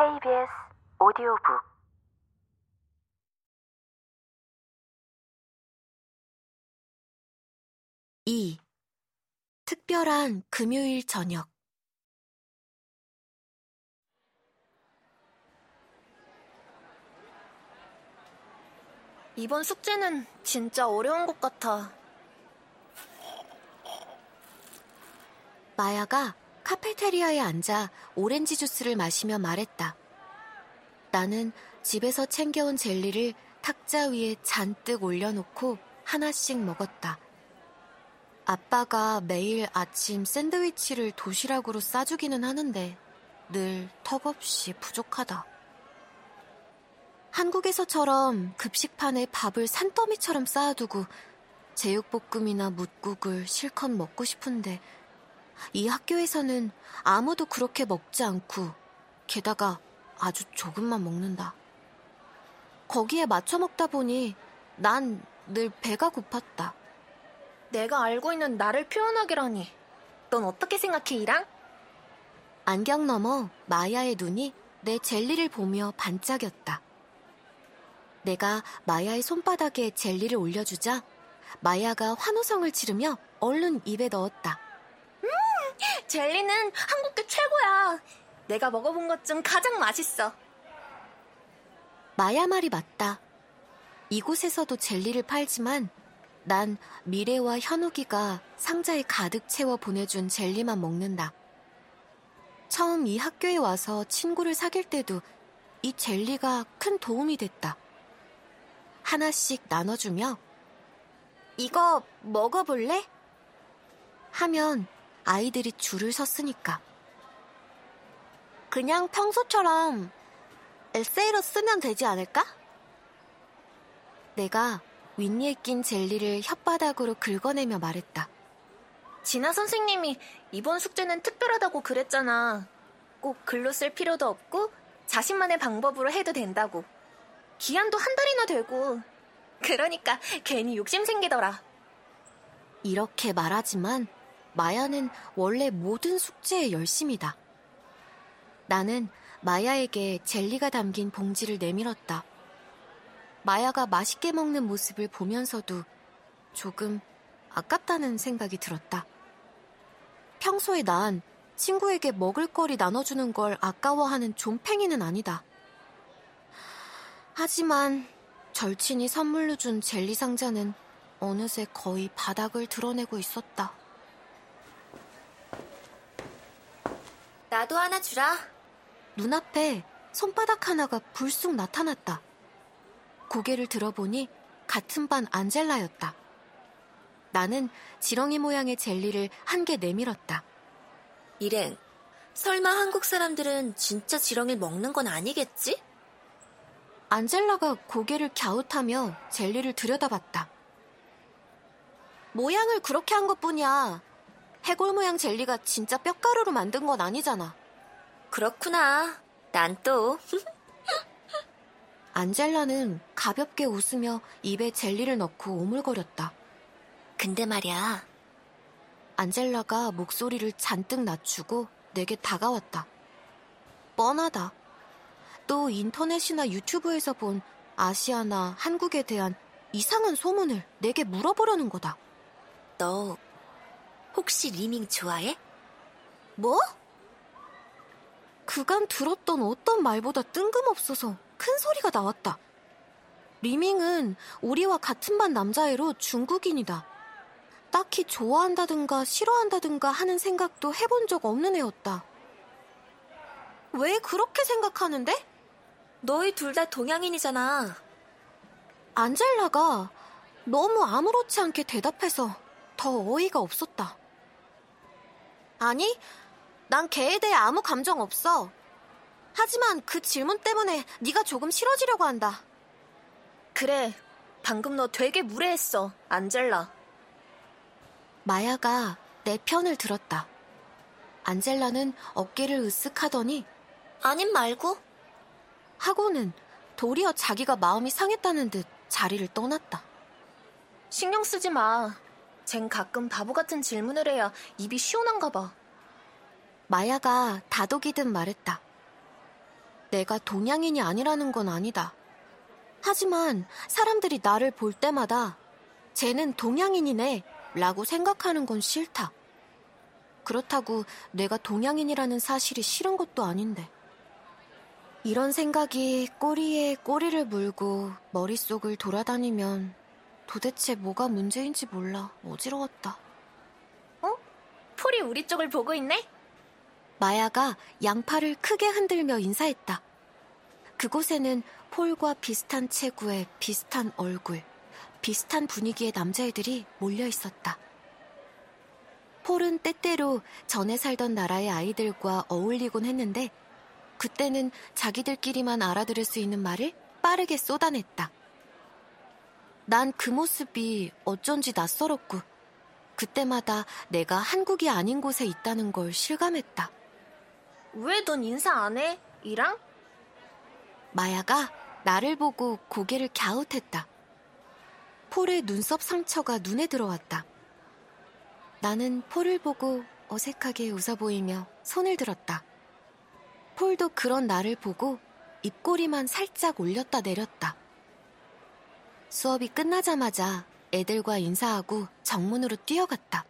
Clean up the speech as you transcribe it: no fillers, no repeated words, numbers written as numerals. KBS 오디오북 이 특별한 금요일 저녁 이번 숙제는 진짜 어려운 것 같아. 마야가 카페테리아에 앉아 오렌지 주스를 마시며 말했다. 나는 집에서 챙겨온 젤리를 탁자 위에 잔뜩 올려놓고 하나씩 먹었다. 아빠가 매일 아침 샌드위치를 도시락으로 싸주기는 하는데 늘 턱없이 부족하다. 한국에서처럼 급식판에 밥을 산더미처럼 쌓아두고 제육볶음이나 뭇국을 실컷 먹고 싶은데 이 학교에서는 아무도 그렇게 먹지 않고 게다가 아주 조금만 먹는다. 거기에 맞춰 먹다 보니 난 늘 배가 고팠다. 내가 알고 있는 나를 표현하기라니. 넌 어떻게 생각해, 이랑? 안경 너머 마야의 눈이 내 젤리를 보며 반짝였다. 내가 마야의 손바닥에 젤리를 올려주자 마야가 환호성을 지르며 얼른 입에 넣었다. 젤리는 한국계 최고야. 내가 먹어본 것 중 가장 맛있어. 마야 말이 맞다. 이곳에서도 젤리를 팔지만 난 미래와 현욱이가 상자에 가득 채워 보내준 젤리만 먹는다. 처음 이 학교에 와서 친구를 사귈 때도 이 젤리가 큰 도움이 됐다. 하나씩 나눠주며 이거 먹어볼래? 하면 아이들이 줄을 섰으니까. 그냥 평소처럼 에세이로 쓰면 되지 않을까? 내가 윗니에 낀 젤리를 혓바닥으로 긁어내며 말했다. 진아 선생님이 이번 숙제는 특별하다고 그랬잖아. 꼭 글로 쓸 필요도 없고 자신만의 방법으로 해도 된다고. 기한도 한 달이나 되고. 그러니까 괜히 욕심 생기더라. 이렇게 말하지만 마야는 원래 모든 숙제에 열심이다. 나는 마야에게 젤리가 담긴 봉지를 내밀었다. 마야가 맛있게 먹는 모습을 보면서도 조금 아깝다는 생각이 들었다. 평소에 난 친구에게 먹을거리 나눠주는 걸 아까워하는 존팽이는 아니다. 하지만 절친이 선물로 준 젤리 상자는 어느새 거의 바닥을 드러내고 있었다. 나도 하나 주라. 눈앞에 손바닥 하나가 불쑥 나타났다. 고개를 들어보니 같은 반 안젤라였다. 나는 지렁이 모양의 젤리를 한 개 내밀었다. 일행, 설마 한국 사람들은 진짜 지렁이 먹는 건 아니겠지? 안젤라가 고개를 갸웃하며 젤리를 들여다봤다. 모양을 그렇게 한 것뿐이야. 해골 모양 젤리가 진짜 뼈가루로 만든 건 아니잖아. 그렇구나. 난 또. 안젤라는 가볍게 웃으며 입에 젤리를 넣고 오물거렸다. 근데 말이야. 안젤라가 목소리를 잔뜩 낮추고 내게 다가왔다. 뻔하다. 또 인터넷이나 유튜브에서 본 아시아나 한국에 대한 이상한 소문을 내게 물어보려는 거다. 너 혹시 리밍 좋아해? 뭐? 그간 들었던 어떤 말보다 뜬금없어서 큰 소리가 나왔다. 리밍은 우리와 같은 반 남자애로 중국인이다. 딱히 좋아한다든가 싫어한다든가 하는 생각도 해본 적 없는 애였다. 왜 그렇게 생각하는데? 너희 둘 다 동양인이잖아. 안젤라가 너무 아무렇지 않게 대답해서 더 어이가 없었다. 아니, 난 걔에 대해 아무 감정 없어. 하지만 그 질문 때문에 네가 조금 싫어지려고 한다. 그래, 방금 너 되게 무례했어, 안젤라. 마야가 내 편을 들었다. 안젤라는 어깨를 으쓱하더니 아님 말고 하고는 도리어 자기가 마음이 상했다는 듯 자리를 떠났다. 신경 쓰지 마. 쟨 가끔 바보 같은 질문을 해야 입이 시원한가 봐. 마야가 다독이듯 말했다. 내가 동양인이 아니라는 건 아니다. 하지만 사람들이 나를 볼 때마다 쟤는 동양인이네 라고 생각하는 건 싫다. 그렇다고 내가 동양인이라는 사실이 싫은 것도 아닌데. 이런 생각이 꼬리에 꼬리를 물고 머릿속을 돌아다니면 도대체 뭐가 문제인지 몰라 어지러웠다. 어? 폴이 우리 쪽을 보고 있네? 마야가 양팔을 크게 흔들며 인사했다. 그곳에는 폴과 비슷한 체구에 비슷한 얼굴, 비슷한 분위기의 남자애들이 몰려 있었다. 폴은 때때로 전에 살던 나라의 아이들과 어울리곤 했는데 그때는 자기들끼리만 알아들을 수 있는 말을 빠르게 쏟아냈다. 난 그 모습이 어쩐지 낯설었고 그때마다 내가 한국이 아닌 곳에 있다는 걸 실감했다. 왜 넌 인사 안 해? 이랑? 마야가 나를 보고 고개를 갸웃했다. 폴의 눈썹 상처가 눈에 들어왔다. 나는 폴을 보고 어색하게 웃어 보이며 손을 들었다. 폴도 그런 나를 보고 입꼬리만 살짝 올렸다 내렸다. 수업이 끝나자마자 애들과 인사하고 정문으로 뛰어갔다.